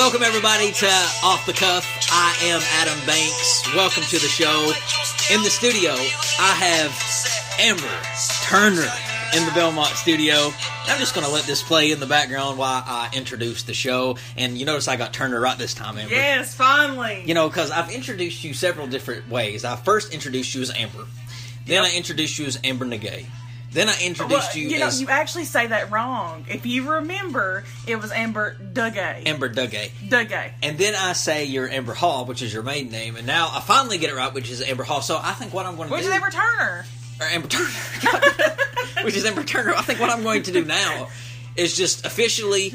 Welcome, everybody, to Off the Cuff. I am Adam Banks. Welcome to the show. In the studio, I have Amber Turner in the Belmont studio. I'm just going to let this play in the background while I introduce the show. And you notice I got Turner right this time, Amber. Yes, finally. You know, because I've introduced you several different ways. I first introduced you as Amber. Then I introduced you as Amber Negay. Then I introduced you as... You actually say that wrong. If you remember, it was Amber Dugay. Amber Dugay. Dugay. And then I say you're Amber Hall, which is your maiden name. And now I finally get it right, which is Amber Hall. So I think what I'm going to do... Which is Amber Turner. Or Amber Turner. Which is Amber Turner. I think what I'm going to do now is just officially,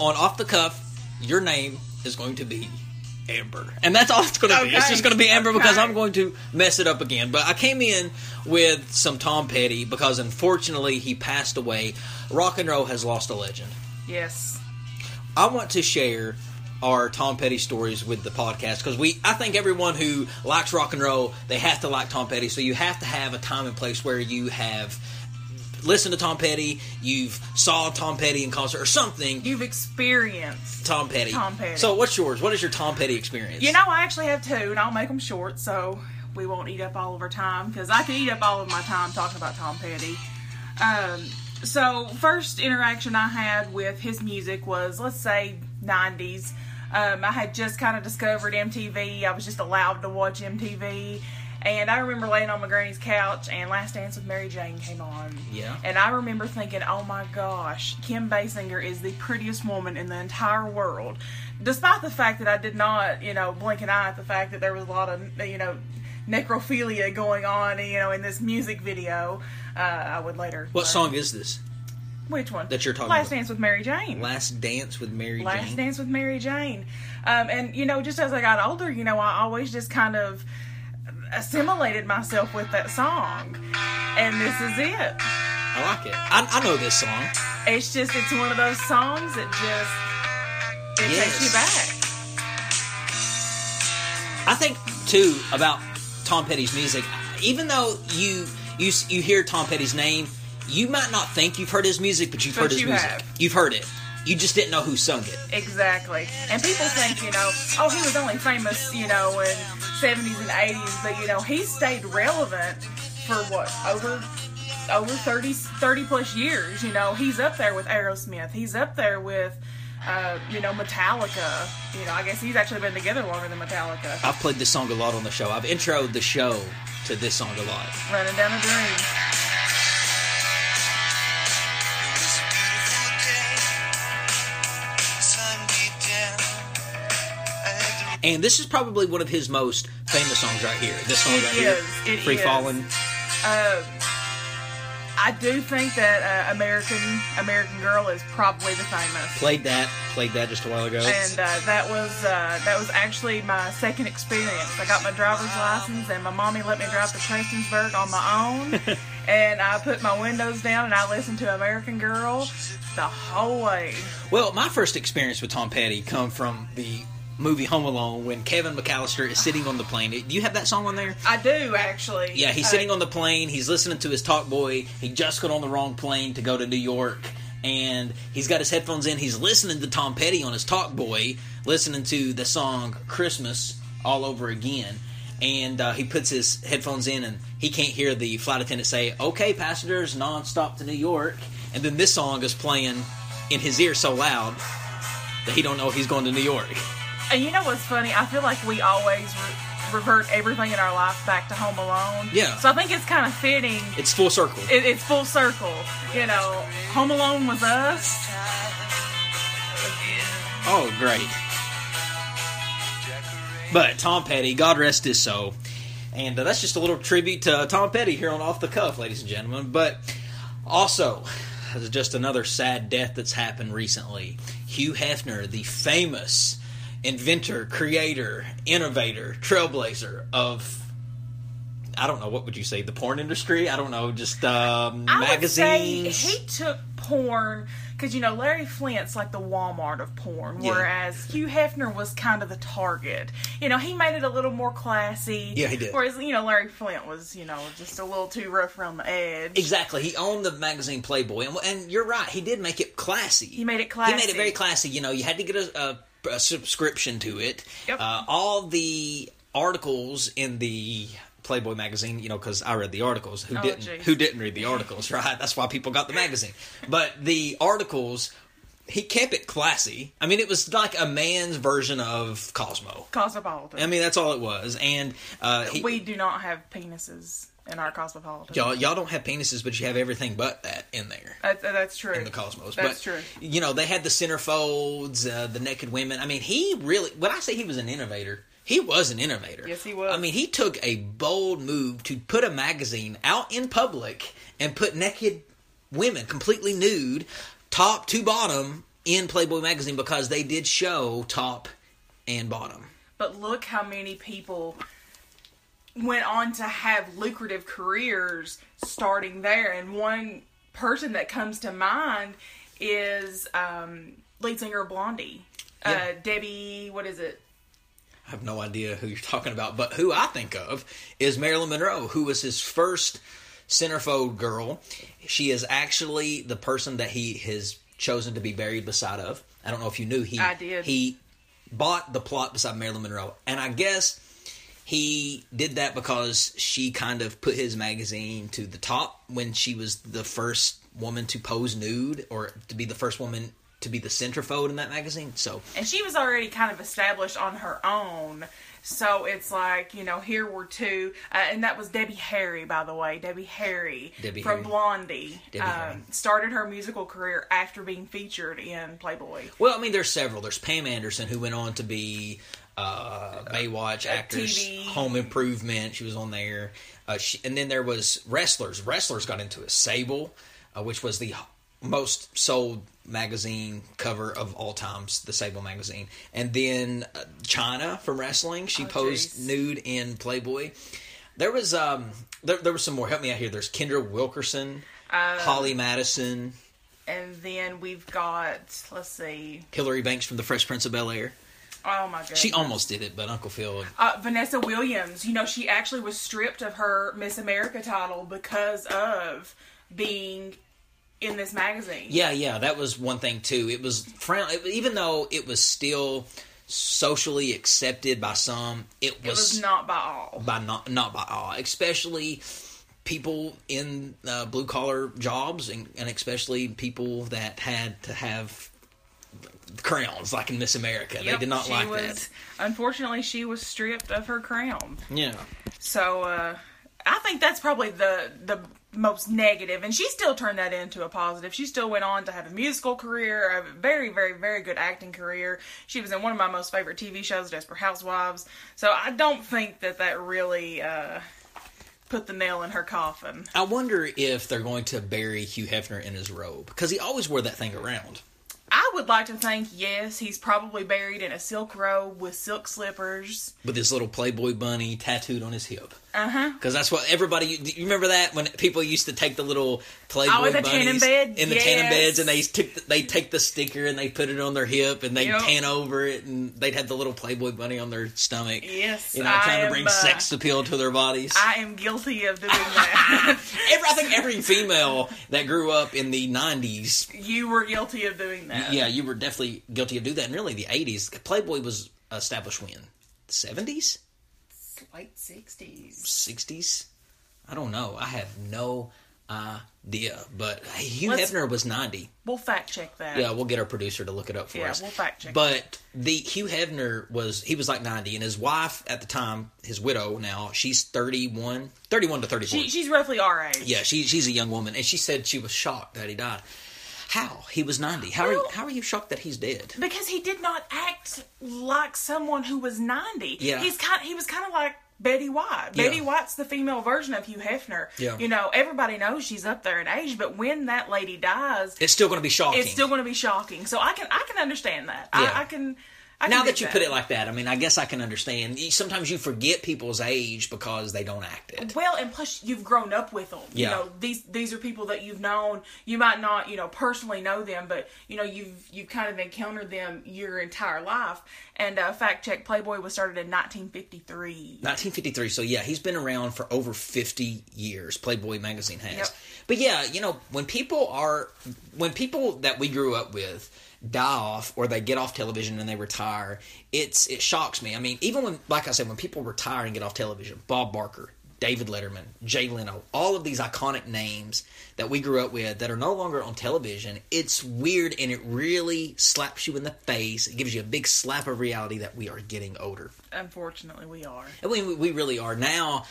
on Off the Cuff, your name is going to be... Amber. And that's all it's going to be. It's just going to be Amber because I'm going to mess it up again. But I came in with some Tom Petty because, unfortunately, he passed away. Rock and roll has lost a legend. Yes. I want to share our Tom Petty stories with the podcast because I think everyone who likes rock and roll, they have to like Tom Petty. So you have to have a time and place where you have... Listen to Tom Petty, you've saw Tom Petty in concert or something. You've experienced Tom Petty. So what's yours? What is your Tom Petty experience? You know, I actually have two, and I'll make them short so we won't eat up all of our time, because I could eat up all of my time talking about Tom Petty. So first interaction I had with his music was, let's say, 90s. I had just kind of discovered MTV. I was just allowed to watch MTV. And I remember laying on my granny's couch, and Last Dance with Mary Jane came on. Yeah. And I remember thinking, oh my gosh, Kim Basinger is the prettiest woman in the entire world. Despite the fact that I did not, blink an eye at the fact that there was a lot of, necrophilia going on, in this music video. I would later... What song is this? Which one? That you're talking about? Last Dance with Mary Jane. Last Dance with Mary Jane. Last Dance with Mary Jane. And, just as I got older, I always just kind of... assimilated myself with that song, and this is it. I like it. I know this song. It's just, it's one of those songs that just, takes you back. I think too about Tom Petty's music. Even though you hear Tom Petty's name, you might not think you've heard his music, but you've heard his music. You've heard it. You just didn't know who sung it. Exactly. And people think, he was only famous, in 70s and 80s, but, he stayed relevant for, what, over 30-plus years, He's up there with Aerosmith. He's up there with, Metallica. I guess he's actually been together longer than Metallica. I've played this song a lot on the show. I've introed the show to this song a lot. Running Down a Dream. And this is probably one of his most famous songs right here. This song right here. Free Fallin'. I do think that American Girl is probably the famous. Played that just a while ago. And that was actually my second experience. I got my driver's license, and my mommy let me drive to Prestonsburg on my own. And I put my windows down, and I listened to American Girl the whole way. Well, my first experience with Tom Petty come from the movie Home Alone, when Kevin McAllister is sitting on the plane. Do you have that song on there? I do, actually. Yeah, he's sitting on the plane, he's listening to his Talk Boy, he just got on the wrong plane to go to New York, and he's got his headphones in, he's listening to Tom Petty on his Talk Boy, listening to the song Christmas All Over Again, and he puts his headphones in, and he can't hear the flight attendant say, okay, passengers, non-stop to New York, and then this song is playing in his ear so loud that he don't know if he's going to New York. And you know what's funny? I feel like we always revert everything in our life back to Home Alone. Yeah. So I think it's kind of fitting. It's full circle. It's full circle. Home Alone was us. Oh, great. But Tom Petty, God rest his soul. And that's just a little tribute to Tom Petty here on Off the Cuff, ladies and gentlemen. But also... there's just another sad death that's happened recently. Hugh Hefner, the famous inventor, creator, innovator, trailblazer of, I don't know, what would you say, the porn industry? I don't know, just magazines. Would say he took porn, because, Larry Flint's like the Walmart of porn, whereas Hugh Hefner was kind of the Target. He made it a little more classy. Yeah, he did. Whereas, Larry Flint was, just a little too rough around the edge. Exactly. He owned the magazine Playboy, and you're right, he did make it classy. He made it classy. He made it very classy. You had to get a a subscription to it. Yep. All the articles in the Playboy magazine, you know, because I read the articles. Who didn't read the articles, right? That's why people got the magazine. But the articles, he kept it classy. I mean, it was like a man's version of Cosmo. Cosmopolitan. I mean, that's all it was. And we do not have penises in our Cosmopolitan. Y'all don't have penises, but you have everything but that in there. That's true. In the Cosmos. That's true. You know, they had the centerfolds, the naked women. I mean, he really, when I say he was an innovator, he was an innovator. Yes, he was. I mean, he took a bold move to put a magazine out in public and put naked women, completely nude, top to bottom, in Playboy magazine, because they did show top and bottom. But look how many people went on to have lucrative careers starting there. And one person that comes to mind is lead singer Blondie. Yeah. Debbie, what is it? I have no idea who you're talking about, but who I think of is Marilyn Monroe, who was his first centerfold girl. She is actually the person that he has chosen to be buried beside of. I don't know if you knew. He bought the plot beside Marilyn Monroe, and I guess he did that because she kind of put his magazine to the top when she was the first woman to pose nude, or to be the first woman to be the centerfold in that magazine. And she was already kind of established on her own. So it's like, you know, here were two. And that was Debbie Harry, by the way. Debbie Harry from Blondie. Started her musical career after being featured in Playboy. Well, I mean, there's several. There's Pam Anderson, who went on to be Baywatch actors, TV. Home Improvement. She was on there. And then there was wrestlers. Wrestlers got into it. Sable, which was the most sold magazine cover of all times, the Sable magazine. And then China from wrestling, she posed nude in Playboy. There was there was some more. Help me out here. There's Kendra Wilkerson, Holly Madison, and then we've got, let's see, Hillary Banks from The Fresh Prince of Bel-Air. Oh my goodness. She almost did it, but Uncle Phil. Vanessa Williams. You know, she actually was stripped of her Miss America title because of being in this magazine. Yeah, that was one thing too. It was even though it was still socially accepted by some, it was not by all. Not by all, especially people in blue collar jobs, and especially people that had to have crowns, like in Miss America. Yep, they did not like that. Unfortunately, she was stripped of her crown. Yeah. So I think that's probably the most negative, and she still turned that into a positive. She still went on to have a musical career, a very, very, very good acting career. She was in one of my most favorite TV shows, Desperate Housewives. So I don't think that really put the nail in her coffin. I wonder if they're going to bury Hugh Hefner in his robe, because he always wore that thing around. I would like to think, yes, he's probably buried in a silk robe with silk slippers. With his little Playboy bunny tattooed on his hip. Uh-huh. Because that's what everybody... Do you remember that? When people used to take the little Playboy bunnies... In the tanning beds, and they take the sticker and they put it on their hip, and they tan over it, and they'd have the little Playboy bunny on their stomach. Yes, you know, trying to bring sex appeal to their bodies. I am guilty of doing that. I think every female that grew up in the 90s... You were guilty of doing that. Yeah, you were definitely guilty of doing that. And really, the 80s, Playboy was established when? The 70s? Late 60s. 60s? I don't know. I have no idea. But Hugh Hefner was 90. We'll fact check that. Yeah, we'll get our producer to look it up for us. Yeah, we'll fact check that. But Hugh Hefner was like 90, and his wife at the time, his widow now, she's 31 to 34. She's roughly our age. Yeah, she's a young woman, and she said she was shocked that he died. How? He was 90. How are you shocked that he's dead? Because he did not act like someone who was 90. Yeah. He was kind of like Betty White. Yeah. Betty White's the female version of Hugh Hefner. Yeah. You know, everybody knows she's up there in age, but when that lady dies... It's still going to be shocking. It's still going to be shocking. So I can understand that. Yeah. I can now that you put it like that, I mean, I guess I can understand. Sometimes you forget people's age because they don't act it. Well, and plus you've grown up with them. Yeah. You know, these are people that you've known. You might not, you know, personally know them, but you know, you've kind of encountered them your entire life. And fact check, Playboy was started in 1953. 1953. So yeah, he's been around for over 50 years. Playboy magazine has. Yep. But yeah, you know, when people that we grew up with die off or they get off television and they retire. It shocks me. I mean, even when, like I said, when people retire and get off television, Bob Barker, David Letterman, Jay Leno, all of these iconic names that we grew up with that are no longer on television, it's weird and it really slaps you in the face. It gives you a big slap of reality that we are getting older. Unfortunately, we are. And we really are. Now,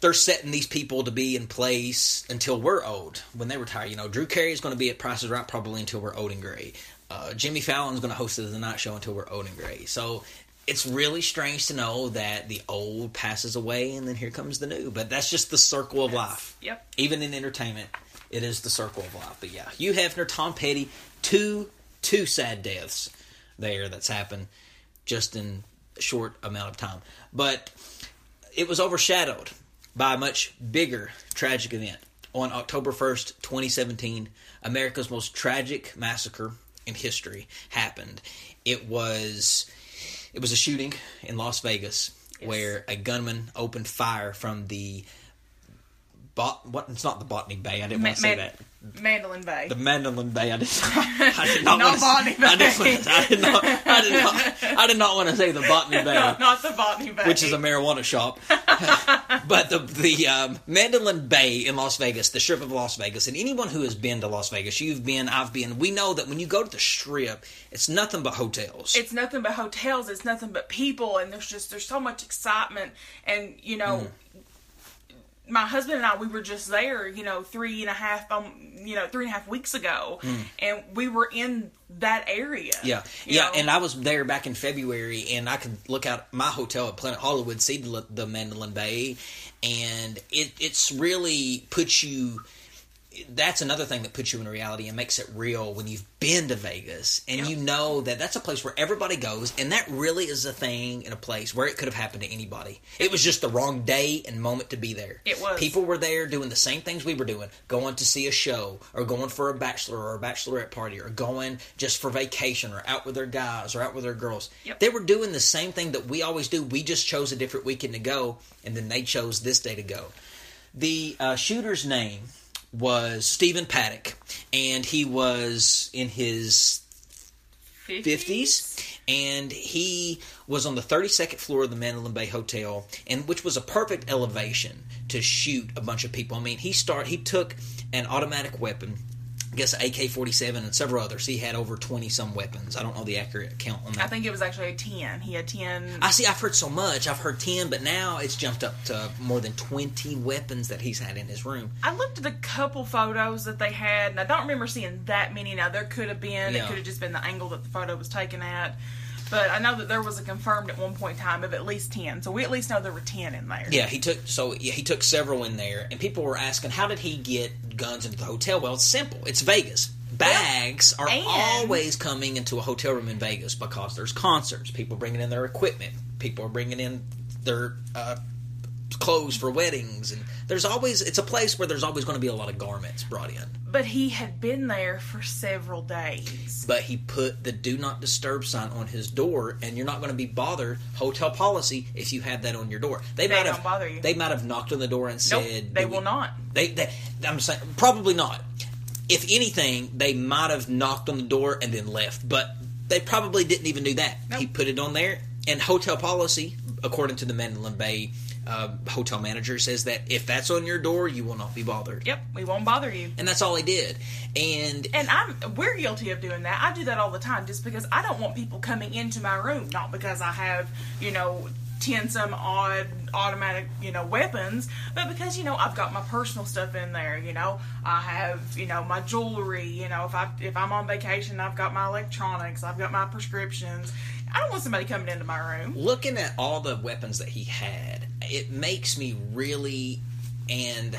they're setting these people to be in place until we're old when they retire. You know, Drew Carey is going to be at Price is Right probably until we're old and gray. Jimmy Fallon's going to host The Tonight Show until we're old and gray. So it's really strange to know that the old passes away and then here comes the new. But that's just the circle of life. Yep. Even in entertainment, it is the circle of life. But yeah, Hugh Hefner, Tom Petty, two sad deaths there that's happened just in a short amount of time. But it was overshadowed by a much bigger tragic event. On October 1st, 2017, America's most tragic massacre in history happened. It was a shooting in Las Vegas, yes, where a gunman opened fire from the Mandalay Bay. The Mandalay Bay. I did not want to say the Botany Bay. No, not the Botany Bay, which is a marijuana shop. But the Mandalay Bay in Las Vegas, the Strip of Las Vegas, and anyone who has been to Las Vegas, you've been, I've been, we know that when you go to the Strip, it's nothing but hotels. It's nothing but hotels. It's nothing but people, and there's so much excitement, and you know. Mm. My husband and I, we were just there, you know, 3.5 weeks ago, and we were in that area. Yeah, yeah, know? And I was there back in February, and I could look out my hotel at Planet Hollywood, see the Mandalay Bay, and it's really puts you. That's another thing that puts you in reality and makes it real when you've been to Vegas and you know that that's a place where everybody goes, and that really is a thing in a place where it could have happened to anybody. It was just the wrong day and moment to be there. It was. People were there doing the same things we were doing, going to see a show or going for a bachelor or a bachelorette party or going just for vacation or out with their guys or out with their girls. Yep. They were doing the same thing that we always do. We just chose a different weekend to go, and then they chose this day to go. The shooter's name was Stephen Paddock, and he was in his 50s, and he was on the 32nd floor of the Mandalay Bay Hotel, and which was a perfect elevation to shoot a bunch of people. I mean, he took an automatic weapon, I guess AK-47 and several others. He had over 20-some weapons. I don't know the accurate count on that. I think it was actually 10. He had 10. I see. I've heard so much. I've heard 10, but now it's jumped up to more than 20 weapons that he's had in his room. I looked at a couple photos that they had, and I don't remember seeing that many. Now, there could have been. Yeah. It could have just been the angle that the photo was taken at. But I know that there was a confirmed at one point in time of at least 10. So we at least know there were 10 in there. Yeah, he took several in there. And people were asking, how did he get guns into the hotel? Well, it's simple. It's Vegas. Bags are always coming into a hotel room in Vegas because there's concerts. People bringing in their equipment. People are bringing in their clothes for weddings. And it's a place where there's always going to be a lot of garments brought in. But he had been there for several days. But he put the do not disturb sign on his door, and you're not going to be bothered. Hotel policy, if you have that on your door. They don't bother you. They might have knocked on the door and said... Nope, they will not. I'm saying, probably not. If anything, they might have knocked on the door and then left. But they probably didn't even do that. Nope. He put it on there. And hotel policy, according to the Mandalay Bay hotel manager, says that if that's on your door, you will not be bothered. Yep, we won't bother you. And that's all he did. And we're guilty of doing that. I do that all the time just because I don't want people coming into my room, not because I have, you know, 10 some odd automatic, you know, weapons, but because, you know, I've got my personal stuff in there, you know, I have, you know, my jewelry, you know, if I'm on vacation, I've got my electronics, I've got my prescriptions. I don't want somebody coming into my room. Looking at all the weapons that he had, it makes me really, and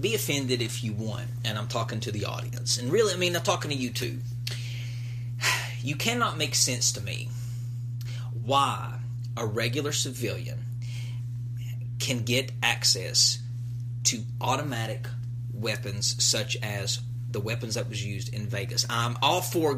be offended if you want, and I'm talking to the audience, and really, I mean, I'm talking to you too. You cannot make sense to me why a regular civilian can get access to automatic weapons such as the weapons that was used in Vegas. I'm all for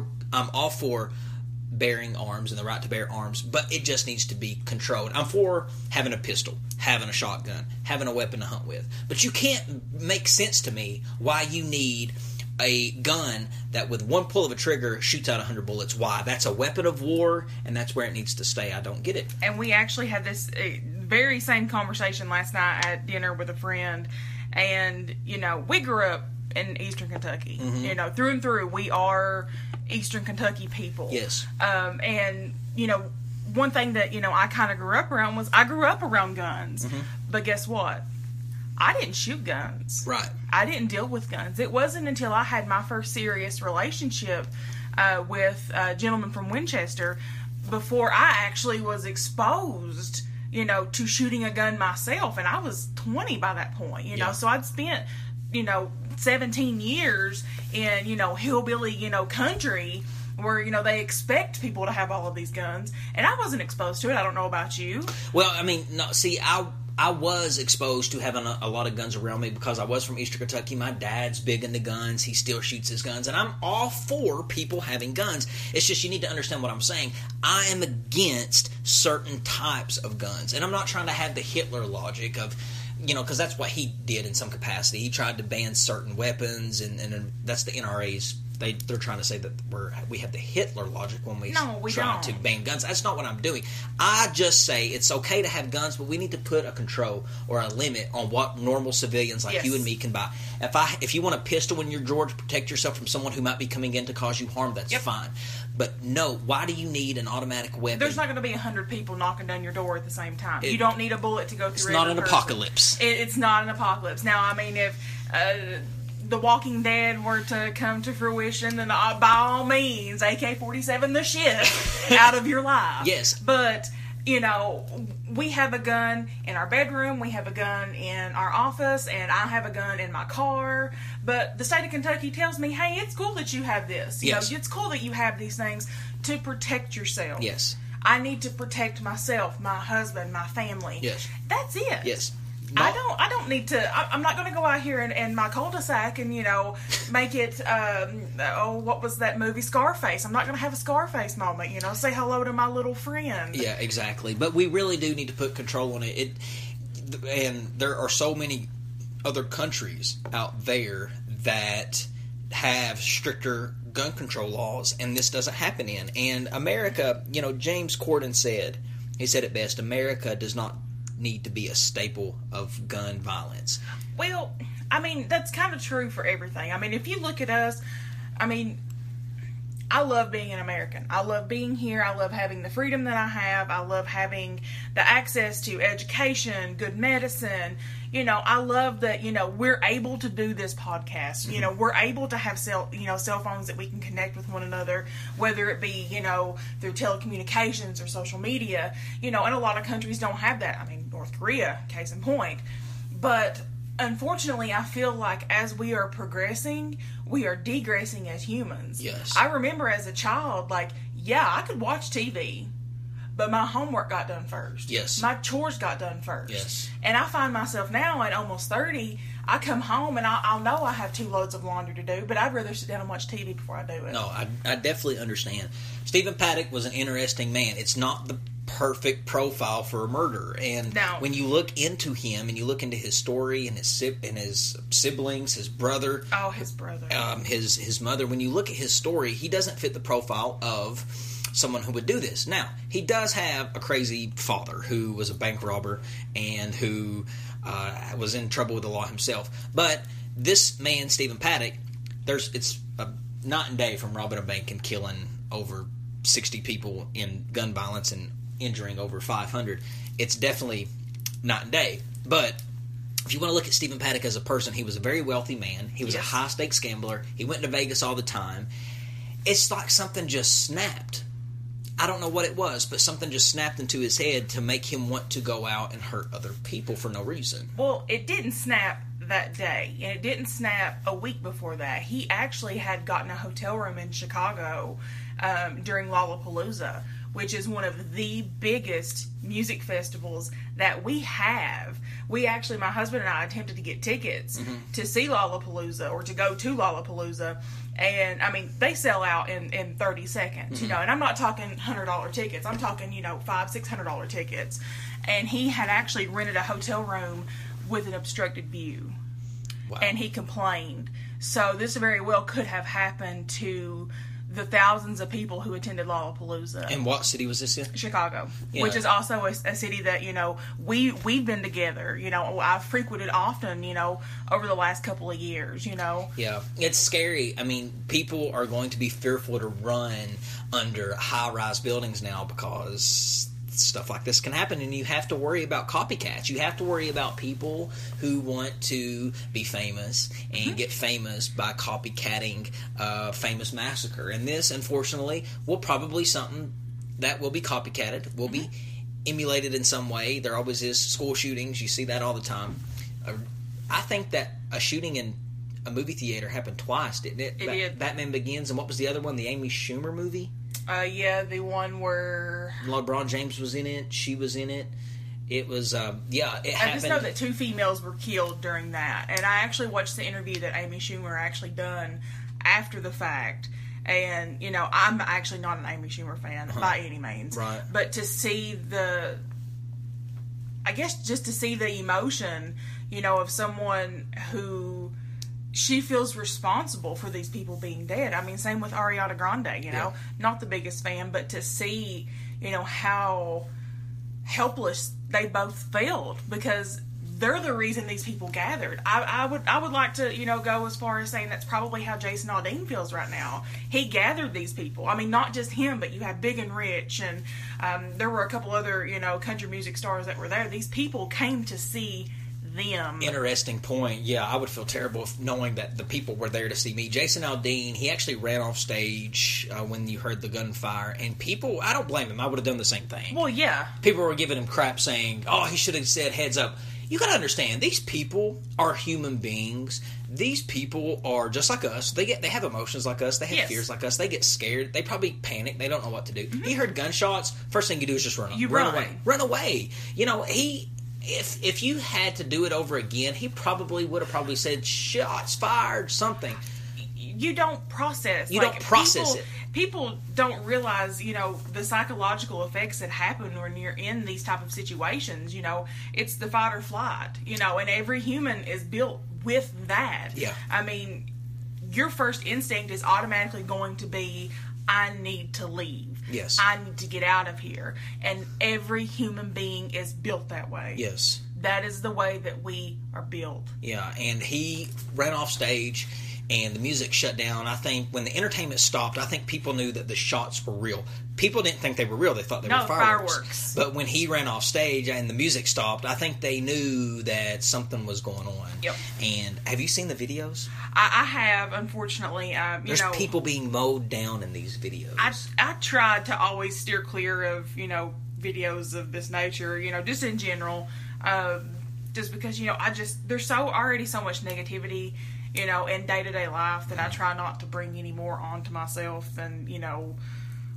bearing arms and the right to bear arms, but it just needs to be controlled. I'm for having a pistol, having a shotgun, having a weapon to hunt with, but you can't make sense to me why you need a gun that with one pull of a trigger shoots out 100 bullets. Why? That's a weapon of war, and that's where it needs to stay. I don't get it. And we actually had this very same conversation last night at dinner with a friend. And, you know, we grew up in Eastern Kentucky. Mm-hmm. You know, through and through, we are Eastern Kentucky people. Yes. And, you know, one thing that, you know, I kind of grew up around was I grew up around guns. Mm-hmm. But guess what? I didn't shoot guns. Right. I didn't deal with guns. It wasn't until I had my first serious relationship with a gentleman from Winchester before I actually was exposed, you know, to shooting a gun myself. And I was 20 by that point, you know. So I'd spent, you know, 17 years in, you know, hillbilly, you know, country where, you know, they expect people to have all of these guns. And I wasn't exposed to it. I don't know about you. Well, I mean, no, see, I was exposed to having a lot of guns around me because I was from Eastern Kentucky. My dad's big into guns. He still shoots his guns. And I'm all for people having guns. It's just you need to understand what I'm saying. I am against certain types of guns. And I'm not trying to have the Hitler logic of, you know, because that's what he did in some capacity. He tried to ban certain weapons, and that's the NRA's. They're trying to say that we have the Hitler logic when we try to ban guns. That's not what I'm doing. I just say it's okay to have guns, but we need to put a control or a limit on what normal civilians like you and me can buy. If you want a pistol in your drawer to protect yourself from someone who might be coming in to cause you harm, that's fine. But no, why do you need an automatic weapon? There's not going to be 100 people knocking down your door at the same time. You don't need a bullet to go through. It's not an apocalypse. It's not an apocalypse. Now, I mean, if The Walking Dead were to come to fruition, then by all means, AK-47 the shit out of your life. Yes. But, you know, we have a gun in our bedroom, we have a gun in our office, and I have a gun in my car. But the state of Kentucky tells me, hey, it's cool that you have this. You know, it's cool that you have these things to protect yourself. Yes. I need to protect myself, my husband, my family. Yes. That's it. Yes. I don't need to. I'm not going to go out here in my cul-de-sac and, you know, make it, what was that movie, Scarface? I'm not going to have a Scarface moment, you know, say hello to my little friend. Yeah, exactly. But we really do need to put control on it. And there are so many other countries out there that have stricter gun control laws, and this doesn't happen in. And America, you know, James Corden said, he said it best, America does not need to be a staple of gun violence. Well, I mean, that's kind of true for everything. I mean, if you look at us, I mean, I love being an American. I love being here. I love having the freedom that I have. I love having the access to education, good medicine. You know, I love that, you know, we're able to do this podcast. Mm-hmm. You know, we're able to have cell phones that we can connect with one another, whether it be, you know, through telecommunications or social media. You know, and a lot of countries don't have that. I mean, North Korea, case in point. But unfortunately, I feel like as we are progressing, we are degressing as humans. Yes. I remember as a child, like, yeah, I could watch TV, but my homework got done first. Yes. My chores got done first. Yes. And I find myself now at almost 30, I come home and I'll know I have 2 loads of laundry to do, but I'd rather sit down and watch TV before I do it. No, I definitely understand. Stephen Paddock was an interesting man. It's not the perfect profile for a murderer, and when you look into him and you look into his story and his siblings, his brother, his mother, when you look at his story, he doesn't fit the profile of someone who would do this. Now, he does have a crazy father who was a bank robber and who was in trouble with the law himself, but this man Stephen Paddock, it's a night and day from robbing a bank and killing over 60 people in gun violence and injuring over 500. It's definitely night and day. But if you want to look at Stephen Paddock as a person, he was a very wealthy man. He was a high-stakes gambler. He went to Vegas all the time. It's like something just snapped. I don't know what it was, but something just snapped into his head to make him want to go out and hurt other people for no reason. Well, it didn't snap that day, and it didn't snap a week before that. He actually had gotten a hotel room in Chicago during Lollapalooza, which is one of the biggest music festivals that we have. We actually, my husband and I attempted to get tickets to see Lollapalooza or to go to Lollapalooza. And, I mean, they sell out in 30 seconds, you know. And I'm not talking $100 tickets. I'm talking, you know, $500, $600 tickets. And he had actually rented a hotel room with an obstructed view. Wow. And he complained. So this very well could have happened to the thousands of people who attended Lollapalooza. And what city was this in? Chicago, yeah. Which is also a city that, you know, we've been together. You know, I've frequented often, you know, over the last couple of years, you know. Yeah, it's scary. I mean, people are going to be fearful to run under high-rise buildings now because stuff like this can happen, and you have to worry about copycats. You have to worry about people who want to be famous and mm-hmm. get famous by copycatting famous massacre. And this, unfortunately, will probably something that will be copycatted, will mm-hmm. be emulated in some way. There always is school shootings. You see that all the time. I think that a shooting in a movie theater happened twice, didn't it? It did. Batman Begins, and what was the other one? The Amy Schumer movie? Yeah, the one where LeBron James was in it. She was in it. It was, it happened. I just know that 2 females were killed during that. And I actually watched the interview that Amy Schumer actually done after the fact. And, you know, I'm actually not an Amy Schumer fan uh-huh. by any means. Right. But to see just to see the emotion, you know, of someone who... she feels responsible for these people being dead. I mean, same with Ariana Grande, you know. Yeah. Not the biggest fan, but to see, you know, how helpless they both felt because they're the reason these people gathered. I would like to, you know, go as far as saying that's probably how Jason Aldean feels right now. He gathered these people. I mean, not just him, but you have Big and Rich, and there were a couple other, you know, country music stars that were there. These people came to see them. Interesting point. Yeah, I would feel terrible knowing that the people were there to see me. Jason Aldean, he actually ran off stage when you heard the gunfire, and people, I don't blame him. I would have done the same thing. Well, yeah. People were giving him crap saying, oh, he should have said heads up. You got to understand, these people are human beings. These people are just like us. They have emotions like us. They have yes. fears like us. They get scared. They probably panic. They don't know what to do. Mm-hmm. He heard gunshots. First thing you do is just run. Run away. Run away. You know, he... If you had to do it over again, he probably would have said shots fired, something. You don't process it. People don't realize, you know, the psychological effects that happen when you're in these type of situations. You know, it's the fight or flight. You know, and every human is built with that. Yeah. I mean, your first instinct is automatically going to be, I need to leave. Yes. I need to get out of here. And every human being is built that way. Yes. That is the way that we are built. Yeah, and he ran off stage and the music shut down. I think when the entertainment stopped, I think people knew that the shots were real. People didn't think they were real. They thought they were fireworks. But when he ran off stage and the music stopped, I think they knew that something was going on. Yep. And have you seen the videos? I have, unfortunately. There's people being mowed down in these videos. I tried to always steer clear of, you know, videos of this nature, you know, just in general. Just because, you know, there's already so much negativity, you know, in day-to-day life that I try not to bring any more onto myself than, you know,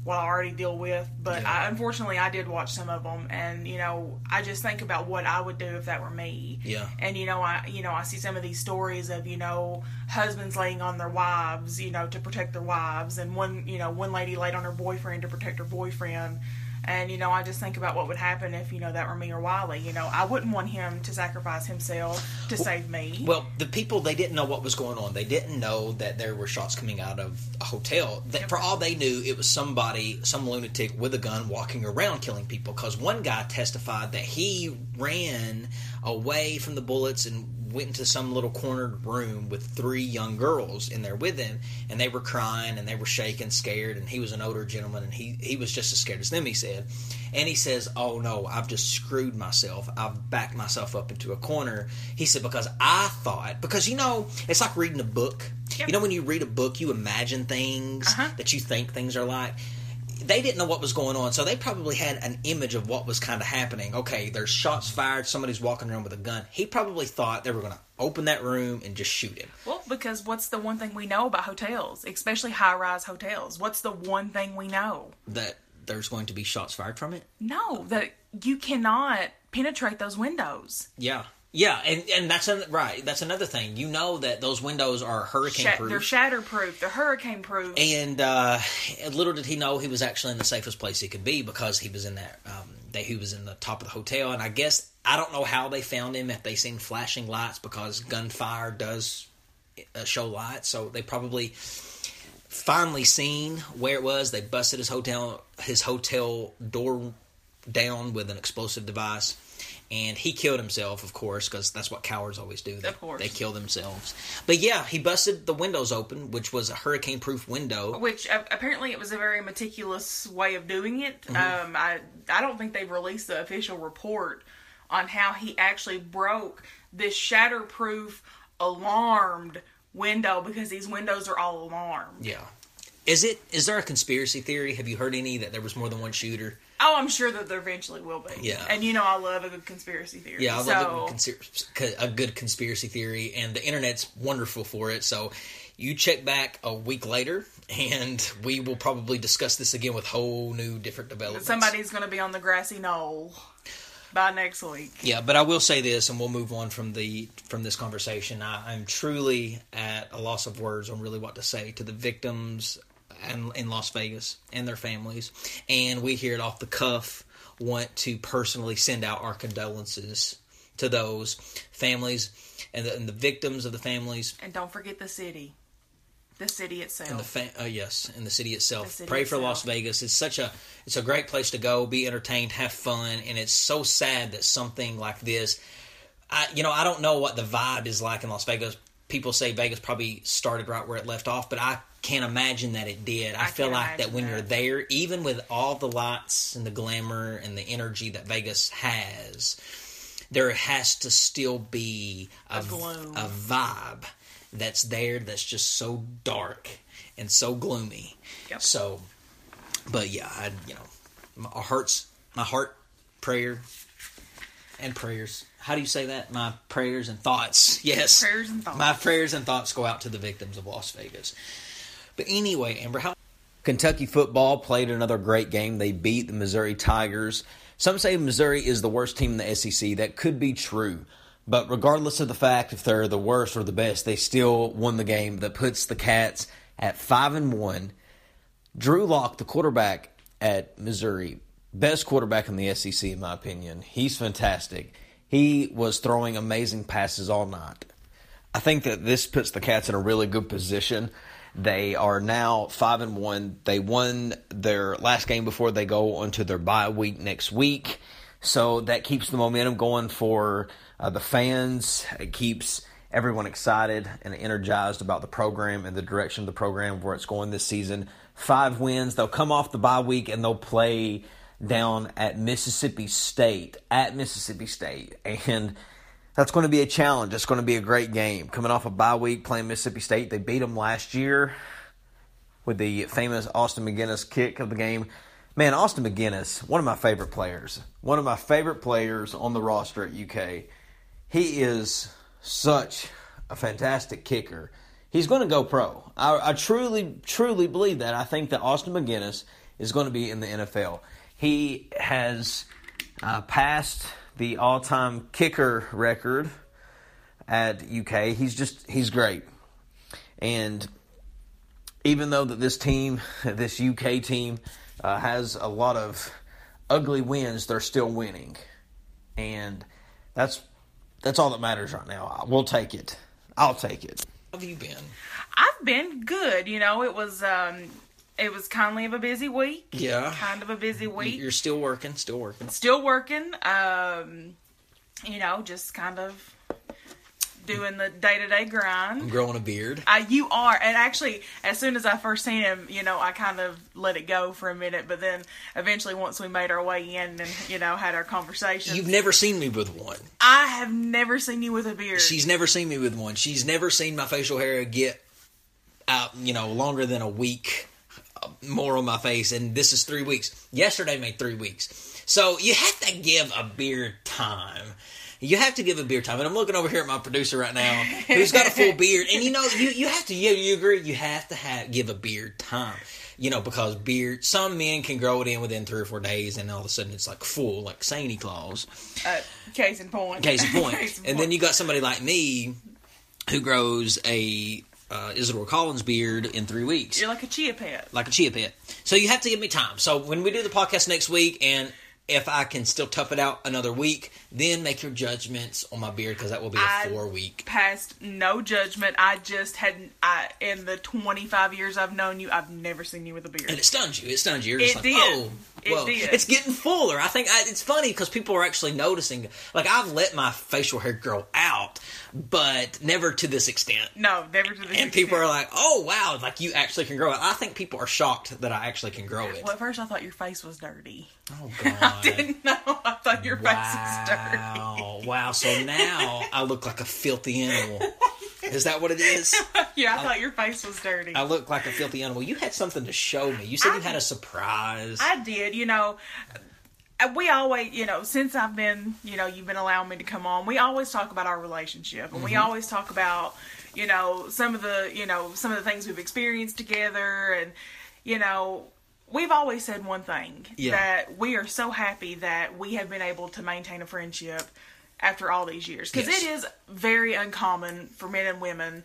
what I already deal with. But yeah. Unfortunately, I did watch some of them, and, you know, I just think about what I would do if that were me. Yeah. And, you know, I see some of these stories of, you know, husbands laying on their wives, you know, to protect their wives. And one lady laid on her boyfriend to protect her boyfriend. And, you know, I just think about what would happen if, you know, that were me or Wiley. You know, I wouldn't want him to sacrifice himself to save me. Well, the people, they didn't know what was going on. They didn't know that there were shots coming out of a hotel. For all they knew, it was some lunatic with a gun walking around killing people. Because one guy testified that he ran away from the bullets and went into some little cornered room with 3 young girls in there with him. And they were crying and they were shaking, scared. And he was an older gentleman, and he was just as scared as them, he said. And he says, oh no, I've just screwed myself. I've backed myself up into a corner. He said, because you know, it's like reading a book. Yep. You know, when you read a book, you imagine things uh-huh. that you think things are like. They didn't know what was going on, so they probably had an image of what was kind of happening. Okay, there's shots fired, somebody's walking around with a gun. He probably thought they were going to open that room and just shoot him. Well, because what's the one thing we know about hotels, especially high-rise hotels? What's the one thing we know? That there's going to be shots fired from it? No, that you cannot penetrate those windows. Yeah. Yeah, and that's right. That's another thing. You know that those windows are hurricane-proof. They're shatter-proof. They're hurricane-proof. And little did he know he was actually in the safest place he could be, because he was in that he was in the top of the hotel. And I guess I don't know how they found him, if they seen flashing lights, because gunfire does show light, so they probably finally seen where it was. They busted his hotel door down with an explosive device, and he killed himself, of course, because that's what cowards always do. Of course. They kill themselves. But yeah, he busted the windows open, which was a hurricane-proof window. Which, apparently, it was a very meticulous way of doing it. Mm-hmm. I don't think they've released the official report on how he actually broke this shatterproof, alarmed window, because these windows are all alarmed. Yeah. Is there a conspiracy theory? Have you heard any that there was more than one shooter? Oh, I'm sure that there eventually will be. Yeah. And you know I love a good conspiracy theory. Yeah, I love a good conspiracy theory, and the internet's wonderful for it. So you check back a week later, and we will probably discuss this again with whole new different developments. Somebody's going to be on the grassy knoll by next week. Yeah, but I will say this, and we'll move on from this conversation. I'm truly at a loss of words on really what to say to the victims and in Las Vegas and their families, and we here at Off the Cuff want to personally send out our condolences to those families and the victims of the families, and don't forget the city itself, and the city itself. Pray for Las Vegas. It's such a great place to go, be entertained, have fun, and it's so sad that something like this. I don't know what the vibe is like in Las Vegas. People say Vegas probably started right where it left off, but I can't imagine that it did. I feel like that when you're there, even with all the lights and the glamour and the energy that Vegas has, there has to still be a vibe that's there that's just so dark and so gloomy. Yep. So, but yeah, my heart, prayer, and prayers. How do you say that? My prayers and thoughts. Yes. Prayers and thoughts. My prayers and thoughts go out to the victims of Las Vegas. But anyway, Amber, Kentucky football played another great game. They beat the Missouri Tigers. Some say Missouri is the worst team in the SEC. That could be true. But regardless of the fact if they're the worst or the best, they still won the game. That puts the Cats at 5-1. Drew Lock, the quarterback at Missouri, best quarterback in the SEC, in my opinion. He's fantastic. He was throwing amazing passes all night. I think that this puts the Cats in a really good position. They are now 5-1. They won their last game before they go onto their bye week next week. So that keeps the momentum going for the fans. It keeps everyone excited and energized about the program and the direction of the program, where it's going this season. 5 wins. They'll come off the bye week and they'll play down at Mississippi State, and that's going to be a challenge. It's going to be a great game. Coming off a bye week, playing Mississippi State. They beat them last year with the famous Austin MacGinnis kick of the game. Man, Austin MacGinnis, one of my favorite players on the roster at UK. He is such a fantastic kicker. He's going to go pro. I truly, truly believe that. I think that Austin MacGinnis is going to be in the NFL. He has passed the all-time kicker record at UK. He's great. And even though that this UK team has a lot of ugly wins, they're still winning. And that's all that matters right now. We'll take it. I'll take it. How have you been? I've been good. You know, It was kindly of a busy week. Yeah. Kind of a busy week. You're still working. Still working. Just kind of doing the day-to-day grind. I'm growing a beard. You are. And actually, as soon as I first seen him, I kind of let it go for a minute. But then eventually, once we made our way in and, had our conversation. You've never seen me with one. I have never seen you with a beard. She's never seen me with one. She's never seen my facial hair get out, longer than a week. More on my face, and this is 3 weeks. Yesterday made 3 weeks. So you have to give a beard time. And I'm looking over here at my producer right now, who's got a full beard. And you have to give a beard time. Because beard, some men can grow it in within 3 or 4 days, and all of a sudden it's like full, like Santa Claus. Case in point. And then you got somebody like me who grows a Isidore Collins' beard in 3 weeks. You're like a Chia Pet. So you have to give me time. So when we do the podcast next week, and If I can still tough it out another week, then make your judgments on my beard, because that will be a 4-week. Passed no judgment. I just hadn't. In the 25 years I've known you, I've never seen you with a beard. And it stuns you. It stuns you. You're just oh, well, it's getting fuller. I think it's funny because people are actually noticing. Like, I've let my facial hair grow out, but never to this extent. No, never to this extent. And people are like, oh, wow, like you actually can grow it. I think people are shocked that I actually can grow it. Well, at first I thought your face was dirty. Oh, God. I didn't know. I thought your face was dirty. Wow. So now I look like a filthy animal. Is that what it is? Yeah, I thought your face was dirty. I look like a filthy animal. You had something to show me. You said you had a surprise. I did. You know, we always, you know, since I've been, you know, you've been allowing me to come on, we always talk about our relationship. And we always talk about, you know, some of the things we've experienced together. And, you know, we've always said one thing, that we are so happy that we have been able to maintain a friendship after all these years. Because it is very uncommon for men and women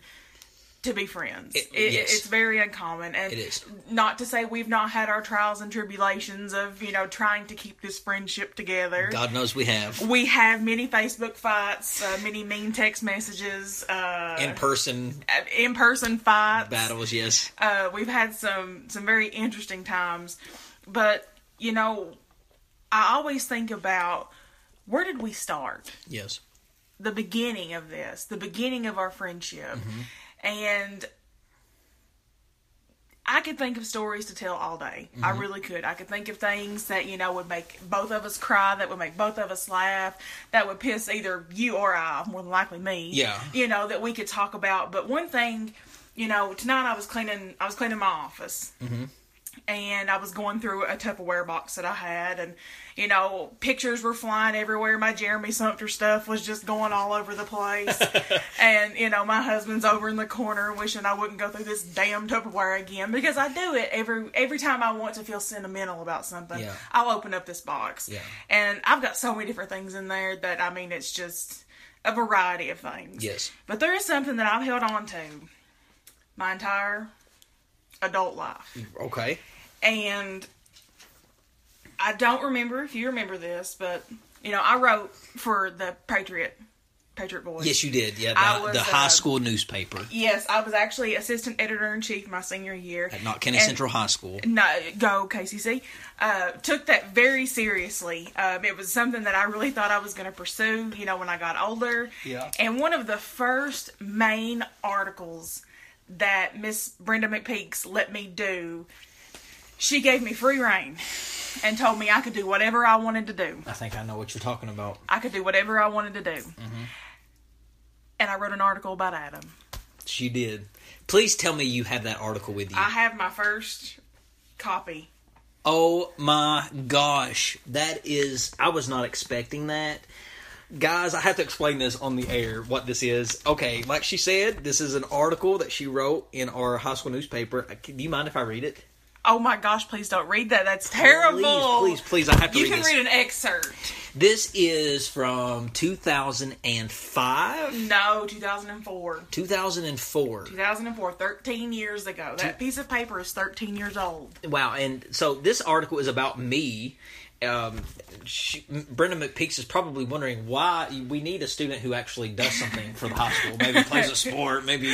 to be friends. It's very uncommon. And it is. Not to say we've not had our trials and tribulations of, you know, trying to keep this friendship together. God knows we have. We have many Facebook fights, many mean text messages. In-person fights. Battles, yes. We've had some very interesting times. But, you know, I always think about, where did we start? Yes. The beginning of this. The beginning of our friendship. Mm-hmm. And I could think of stories to tell all day. Mm-hmm. I really could. I could think of things that, you know, would make both of us cry, that would make both of us laugh, that would piss either you or I, more than likely me. Yeah. You know, that we could talk about. But one thing, you know, tonight I was cleaning my office. Mm-hmm. And I was going through a Tupperware box that I had, and, you know, pictures were flying everywhere. My Jeremy Sumpter stuff was just going all over the place. And, you know, my husband's over in the corner wishing I wouldn't go through this damn Tupperware again, because I do it every time I want to feel sentimental about something. Yeah. I'll open up this box. Yeah. And I've got so many different things in there that, I mean, it's just a variety of things. Yes. But there is something that I've held on to my entire adult life. Okay. And I don't remember if you remember this, but, you know, I wrote for the Patriot Boys. Yes, you did. Yeah, the high school newspaper. Yes, I was actually assistant editor-in-chief my senior year. At not Kenny Central High School. No, go KCC. Took that very seriously. It was something that I really thought I was going to pursue, you know, when I got older. Yeah. And one of the first main articles that Miss Brenda McPeaks let me do, she gave me free rein and told me I could do whatever I wanted to do. I think I know what you're talking about. I could do whatever I wanted to do. Mm-hmm. And I wrote an article about Adam. She did. Please tell me you have that article with you. I have my first copy. Oh my gosh. That is, I was not expecting that. Guys, I have to explain this on the air, what this is. Okay, like she said, this is an article that she wrote in our high school newspaper. Do you mind if I read it? Oh my gosh, please don't read that. That's terrible. Please, I have to read this. You can read an excerpt. This is from 2005? No, 2004. 2004, 13 years ago. That piece of paper is 13 years old. Wow, and so this article is about me. Brenda McPeaks is probably wondering why we need a student who actually does something for the high school. Maybe plays a sport, maybe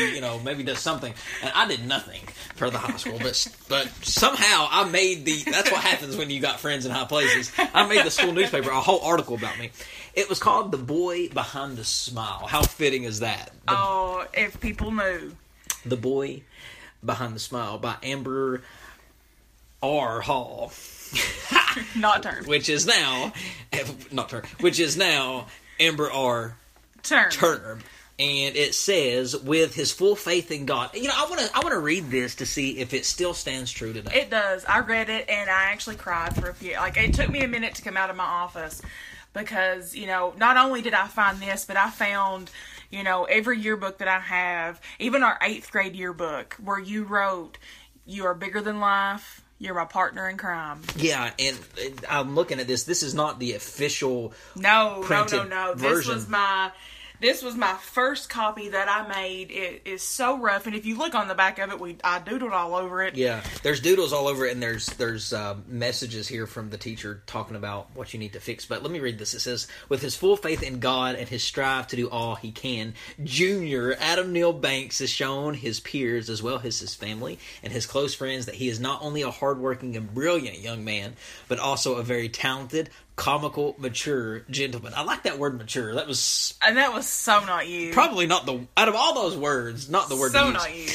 does something. And I did nothing for the high school, but somehow I made that's what happens when you got friends in high places. I made the school newspaper a whole article about me. It was called "The Boy Behind the Smile." How fitting is that? If people knew. "The Boy Behind the Smile" by Amber R. Hall. Not Turner. Which is now Amber R. Turner. And it says, with his full faith in God. You know, I want to read this to see if it still stands true today. It does. I read it and I actually cried for a few. Like, it took me a minute to come out of my office because, you know, not only did I find this, but I found, you know, every yearbook that I have, even our 8th grade yearbook where you wrote, "You are bigger than life. You're my partner in crime." Yeah, and I'm looking at this. This is not the official printed version. No. This was my This was my first copy that I made. It is so rough, and if you look on the back of it, I doodled all over it. Yeah, there's doodles all over it, and there's messages here from the teacher talking about what you need to fix. But let me read this. It says, with his full faith in God and his strive to do all he can, Junior Adam Neal Banks has shown his peers as well as his family and his close friends that he is not only a hardworking and brilliant young man, but also a very talented, comical, mature gentleman. I like that word mature. That was so not you. Probably not the, out of all those words, not the word so not you.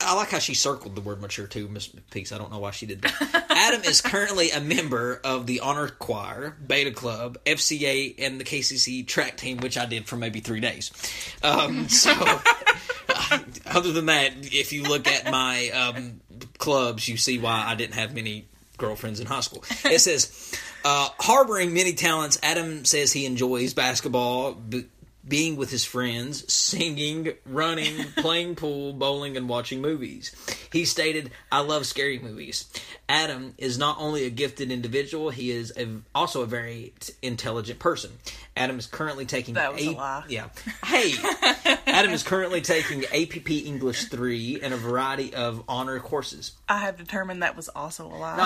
I like how she circled the word mature too, Miss McPeaks. I don't know why she did that. Adam is currently a member of the Honor Choir, Beta Club, FCA, and the KCC track team, which I did for maybe 3 days. Other than that, if you look at my clubs, you see why I didn't have many girlfriends in high school. It says, harboring many talents, Adam says he enjoys basketball, being with his friends, singing, running, playing pool, bowling, and watching movies. He stated, I love scary movies. Adam is not only a gifted individual, he is also a very intelligent person. Adam is currently taking... That was a lie. Yeah. Hey! Adam is currently taking APP English 3 and a variety of honor courses. I have determined that was also a lie. No,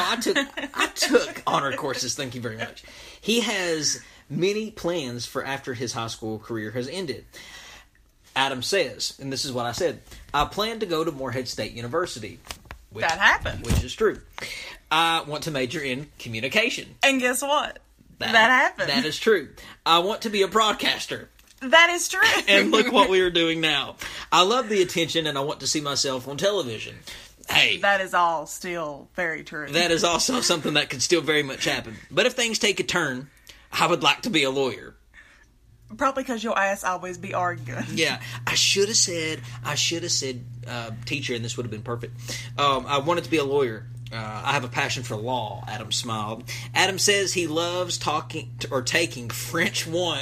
I took honor courses, thank you very much. He has many plans for after his high school career has ended. Adam says, and this is what I said, I plan to go to Morehead State University. That happened. Which is true. I want to major in communication. And guess what? That happened. That is true. I want to be a broadcaster. That is true. And look what we are doing now. I love the attention and I want to see myself on television. Hey, that is all still very true. That is also something that could still very much happen. But if things take a turn, I would like to be a lawyer. Probably because your ass always be arguing. Yeah. I should have said teacher, and this would have been perfect. I wanted to be a lawyer. I have a passion for law, Adam smiled. Adam says he loves taking French 1,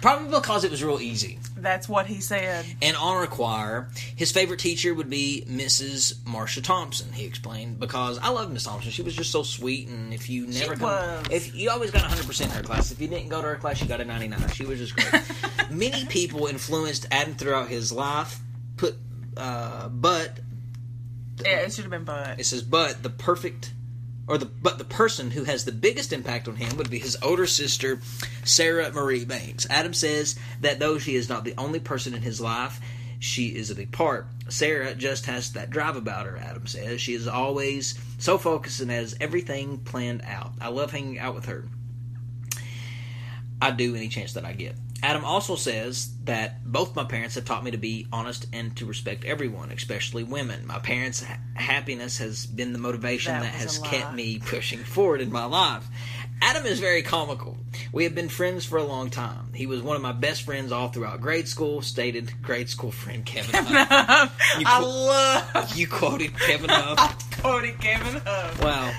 probably because it was real easy. That's what he said. And honor choir, his favorite teacher would be Mrs. Marcia Thompson, he explained, because I love Miss Thompson. She was just so sweet, and if you never if you always got 100% in her class. If you didn't go to her class, you got a 99. She was just great. Many people influenced Adam throughout his life, it should have been but. It says but the person who has the biggest impact on him would be his older sister, Sarah Marie Banks. Adam says that though she is not the only person in his life, she is a big part. Sarah just has that drive about her, Adam says. She is always so focused and has everything planned out. I love hanging out with her. I do any chance that I get. Adam also says that both my parents have taught me to be honest and to respect everyone, especially women. My parents' happiness has been the motivation that has kept me pushing forward in my life. Adam is very comical. We have been friends for a long time. He was one of my best friends all throughout grade school, stated grade school friend Kevin Hubbard. You quoted Kevin Hubbard. I quoted Kevin Hubbard. Wow.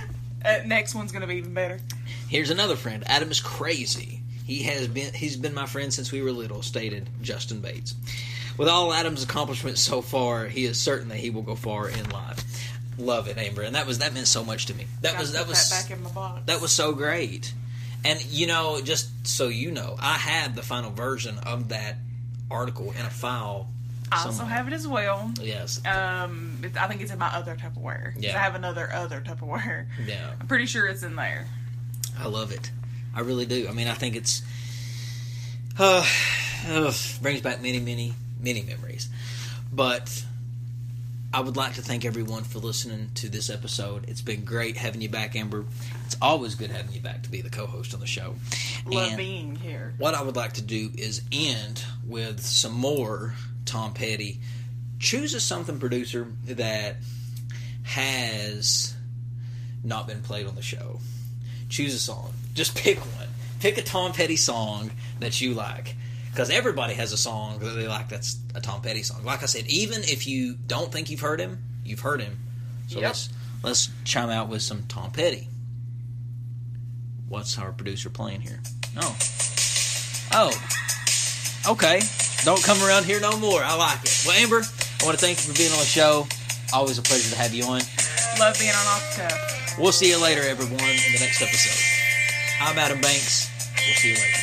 Next one's going to be even better. Here's another friend. Adam is crazy. He's been my friend since we were little, stated Justin Bates. With all Adam's accomplishments so far, he is certain that he will go far in life. Love it, Amber, and that meant so much to me. That was so great. And you know, just so you know, I have the final version of that article in a file. I also have it as well. Yes. I think it's in my other Tupperware. Yeah. I have another Tupperware. Yeah. I'm pretty sure it's in there. I love it. I really do. I mean, I think it's brings back many, many, many memories. But I would like to thank everyone for listening to this episode. It's been great having you back, Amber. It's always good having you back to be the co-host on the show. Love being here. What I would like to do is end with some more Tom Petty. Choose something, producer, that has not been played on the show. Choose a song. Just pick one. Pick a Tom Petty song that you like. Because everybody has a song that they like that's a Tom Petty song. Like I said, even if you don't think you've heard him, you've heard him. So yep. Let's chime out with some Tom Petty. What's our producer playing here? Oh. Okay. Don't come around here no more. I like it. Well, Amber, I want to thank you for being on the show. Always a pleasure to have you on. Love being on Off the Cuff. We'll see you later, everyone, in the next episode. I'm Adam Banks. We'll see you later.